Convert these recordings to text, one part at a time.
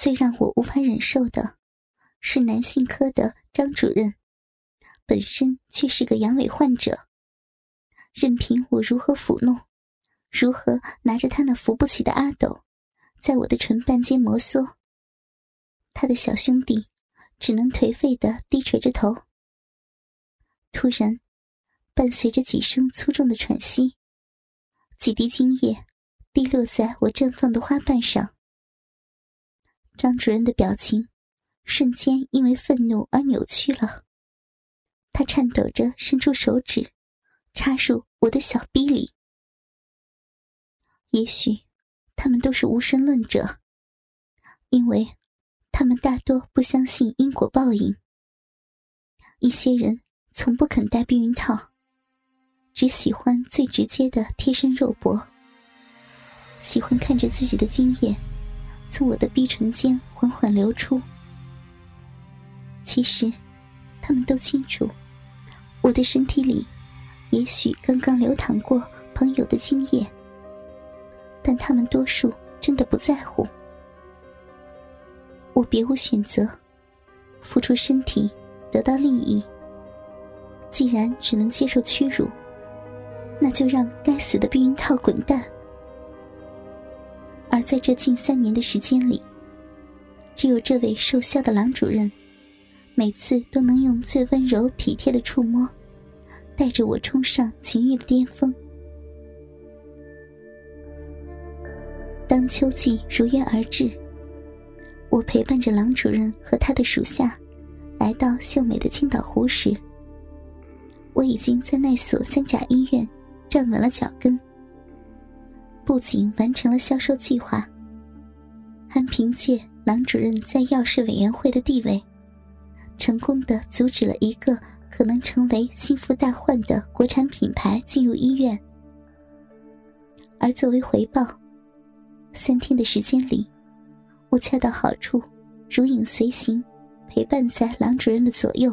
最让我无法忍受的是男性科的张主任，本身却是个阳痿患者。任凭我如何抚弄，如何拿着他那扶不起的阿斗在我的唇瓣间摩挲，他的小兄弟只能颓废地低垂着头。突然伴随着几声粗重的喘息，几滴精液滴落在我绽放的花瓣上。张主任的表情瞬间因为愤怒而扭曲了，他颤抖着伸出手指插入我的小逼里。也许他们都是无神论者，因为他们大多不相信因果报应。一些人从不肯戴避孕套，只喜欢最直接的贴身肉搏，喜欢看着自己的精液从我的逼唇间缓缓流出。其实他们都清楚，我的身体里也许刚刚流淌过朋友的精液，但他们多数真的不在乎。我别无选择，付出身体得到利益，既然只能接受屈辱，那就让该死的避孕套滚蛋。而在这近3年的时间里，只有这位瘦削的郎主任每次都能用最温柔体贴的触摸带着我冲上情欲的巅峰。当秋季如约而至，我陪伴着郎主任和他的属下来到秀美的千岛湖时，我已经在那所3甲医院站稳了脚跟，不仅完成了销售计划，还凭借郎主任在药事委员会的地位，成功地阻止了一个可能成为心腹大患的国产品牌进入医院。而作为回报，3天的时间里，我恰到好处，如影随形，陪伴在郎主任的左右，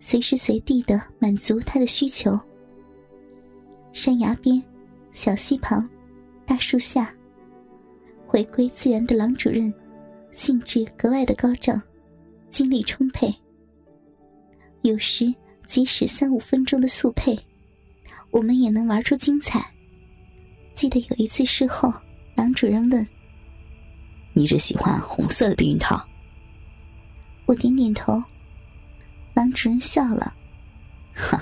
随时随地地满足他的需求。山崖边，小溪旁，大树下，回归自然的郎主任兴致格外的高涨，精力充沛。有时即使3-5分钟的速配，我们也能玩出精彩。记得有一次事后，郎主任问：“你只喜欢红色的避孕套？”我点点头。郎主任笑了：“哼，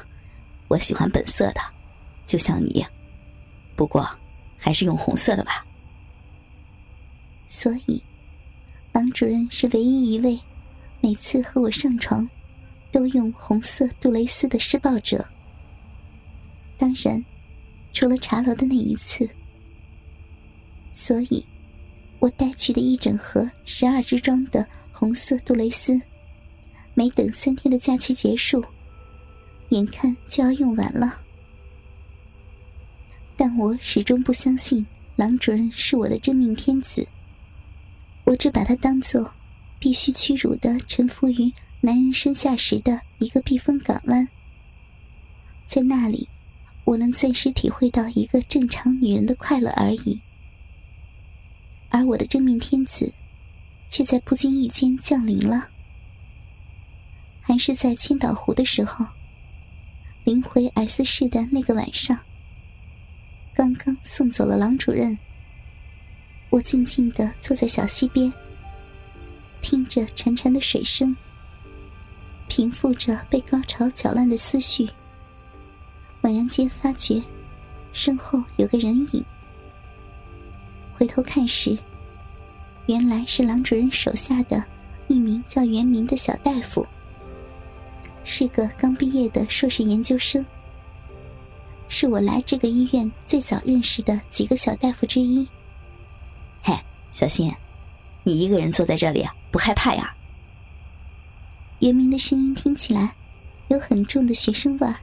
我喜欢本色的，就像你。不过还是用红色的吧。”所以郎主任是唯一一位每次和我上床都用红色杜蕾斯的施暴者。当然除了茶楼的那一次。所以我带去的一整盒12支装的红色杜蕾斯，没等3天的假期结束，眼看就要用完了。但我始终不相信郎主任是我的真命天子，我只把他当作必须屈辱地臣服于男人身下时的一个避风港湾。在那里，我能暂时体会到一个正常女人的快乐而已。而我的真命天子却在不经意间降临了。还是在千岛湖的时候，临回 S 市的那个晚上，刚刚送走了郎主任，我静静地坐在小溪边，听着潺潺的水声，平复着被高潮搅乱的思绪。猛然间发觉身后有个人影，回头看时，原来是郎主任手下的一名叫袁明的小大夫，是个刚毕业的硕士研究生，是我来这个医院最早认识的几个小大夫之一。“嘿，小新，你一个人坐在这里不害怕呀？”袁明的声音听起来有很重的学生味儿，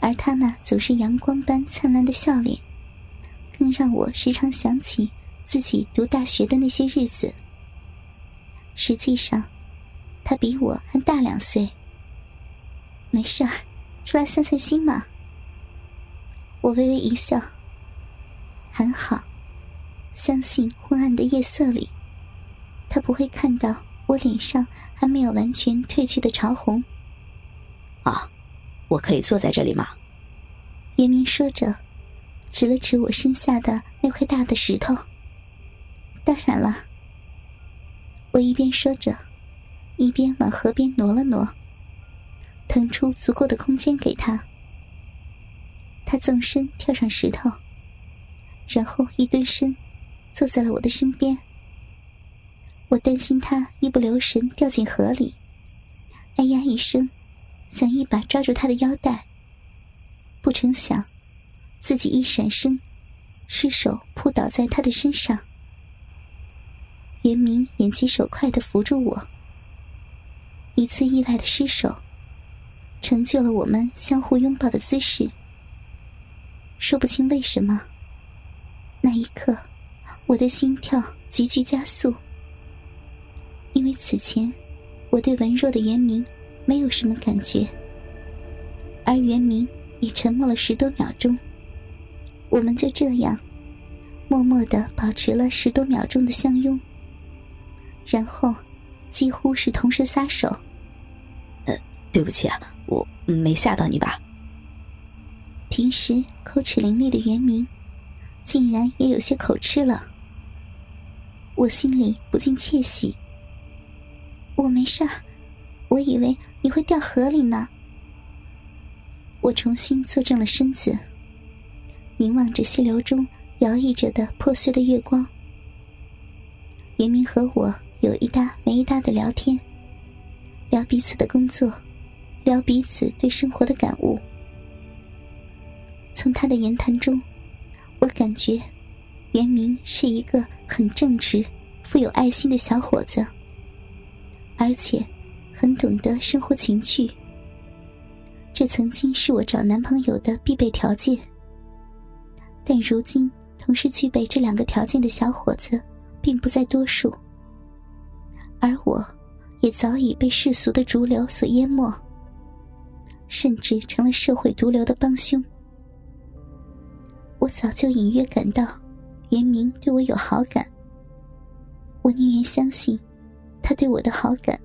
而他那总是阳光般灿烂的笑脸，更让我时常想起自己读大学的那些日子。实际上他比我还大2岁。“没事儿，出来散散心嘛。”我微微一笑，还好，相信昏暗的夜色里，他不会看到我脸上还没有完全褪去的潮红。啊，我可以坐在这里吗？袁明说着，指了指我身下的那块大的石头。当然了，我一边说着，一边往河边挪了挪，腾出足够的空间给他。他纵身跳上石头，然后一蹲身坐在了我的身边。我担心他一不留神掉进河里，哎呀一声，想一把抓住他的腰带，不成想自己一闪身，失手扑倒在他的身上。袁明眼疾手快地扶住我，一次意外的失手成就了我们相互拥抱的姿势。说不清为什么，那一刻我的心跳急剧加速，因为此前我对文弱的袁明没有什么感觉，而袁明也沉默了10多秒钟。我们就这样默默地保持了10多秒钟的相拥，然后几乎是同时撒手。对不起啊，我没吓到你吧？平时口齿伶俐的袁明竟然也有些口吃了，我心里不禁窃喜。我没事儿，我以为你会掉河里呢。我重新坐正了身子，凝望着溪流中摇曳着的破碎的月光。袁明和我有一搭没一搭的聊天，聊彼此的工作，聊彼此对生活的感悟。从他的言谈中，我感觉袁明是一个很正直、富有爱心的小伙子，而且很懂得生活情趣。这曾经是我找男朋友的必备条件，但如今同时具备这2个条件的小伙子并不在多数，而我也早已被世俗的浊流所淹没，甚至成了社会毒瘤的帮凶。我早就隐约感到袁明对我有好感，我宁愿相信他对我的好感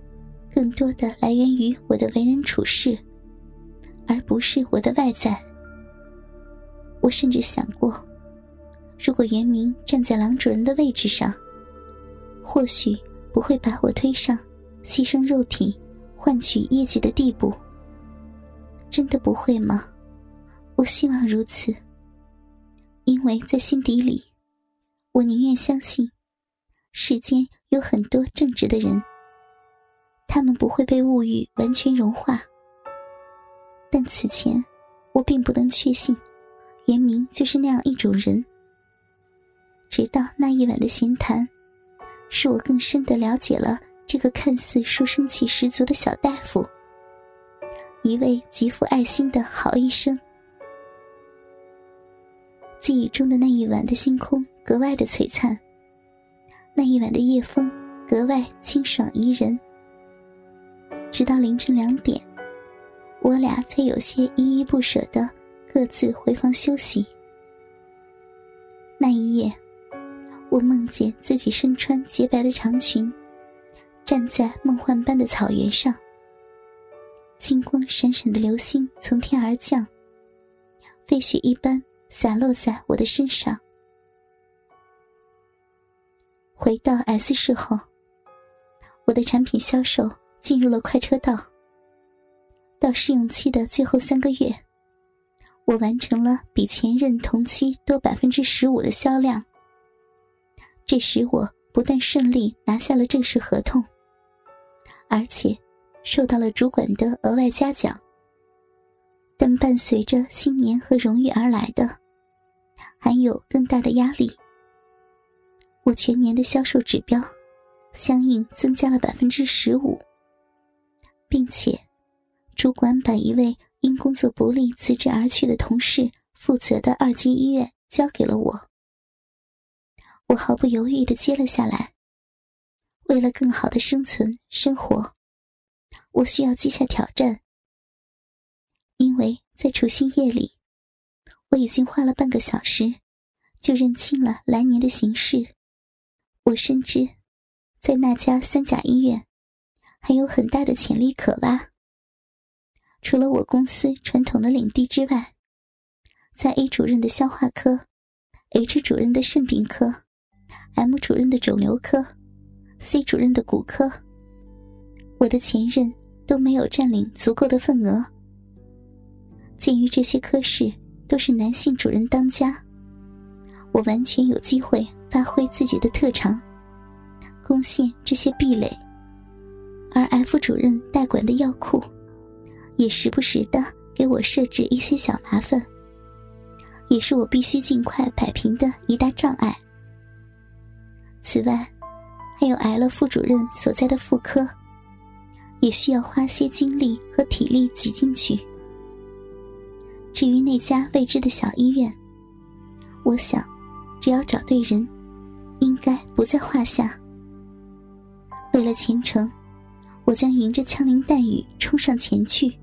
更多的来源于我的为人处事，而不是我的外在。我甚至想过，如果袁明站在郎主人的位置上，或许不会把我推上牺牲肉体换取业绩的地步。真的不会吗？我希望如此，因为在心底里，我宁愿相信世间有很多正直的人，他们不会被物欲完全融化。但此前我并不能确信袁明就是那样一种人，直到那一晚的闲谈，使我更深地了解了这个看似书生气十足的小大夫，一位极富爱心的好医生。记忆中的那一晚的星空格外的璀璨，那一晚的夜风格外清爽宜人。直到凌晨2点，我俩才有些依依不舍地各自回房休息。那一夜，我梦见自己身穿洁白的长裙，站在梦幻般的草原上，金光闪闪的流星从天而降，飞雪一般洒落在我的身上。回到 S 市后，我的产品销售进入了快车道。到试用期的最后3个月，我完成了比前任同期多15%的销量。这时我不但顺利拿下了正式合同，而且受到了主管的额外嘉奖。但伴随着新年和荣誉而来的，还有更大的压力。我全年的销售指标相应增加了15%，并且主管把一位因工作不力辞职而去的同事负责的2级医院交给了我。我毫不犹豫地接了下来。为了更好的生存生活，我需要记下挑战，因为在除夕夜里，我已经花了半个小时就认清了来年的形势。我深知在那家三甲医院还有很大的潜力可挖。除了我公司传统的领地之外，在 A 主任的消化科， H 主任的肾病科， M 主任的肿瘤科， C 主任的骨科，我的前任都没有占领足够的份额。鉴于这些科室都是男性主任当家，我完全有机会发挥自己的特长，攻陷这些壁垒。而 F 主任代管的药库也时不时地给我设置一些小麻烦，也是我必须尽快摆平的一大障碍。此外，还有 L 副主任所在的妇科，也需要花些精力和体力挤进去。至于那家未知的小医院，我想只要找对人，应该不在话下。为了前程，我将迎着枪林弹雨冲上前去。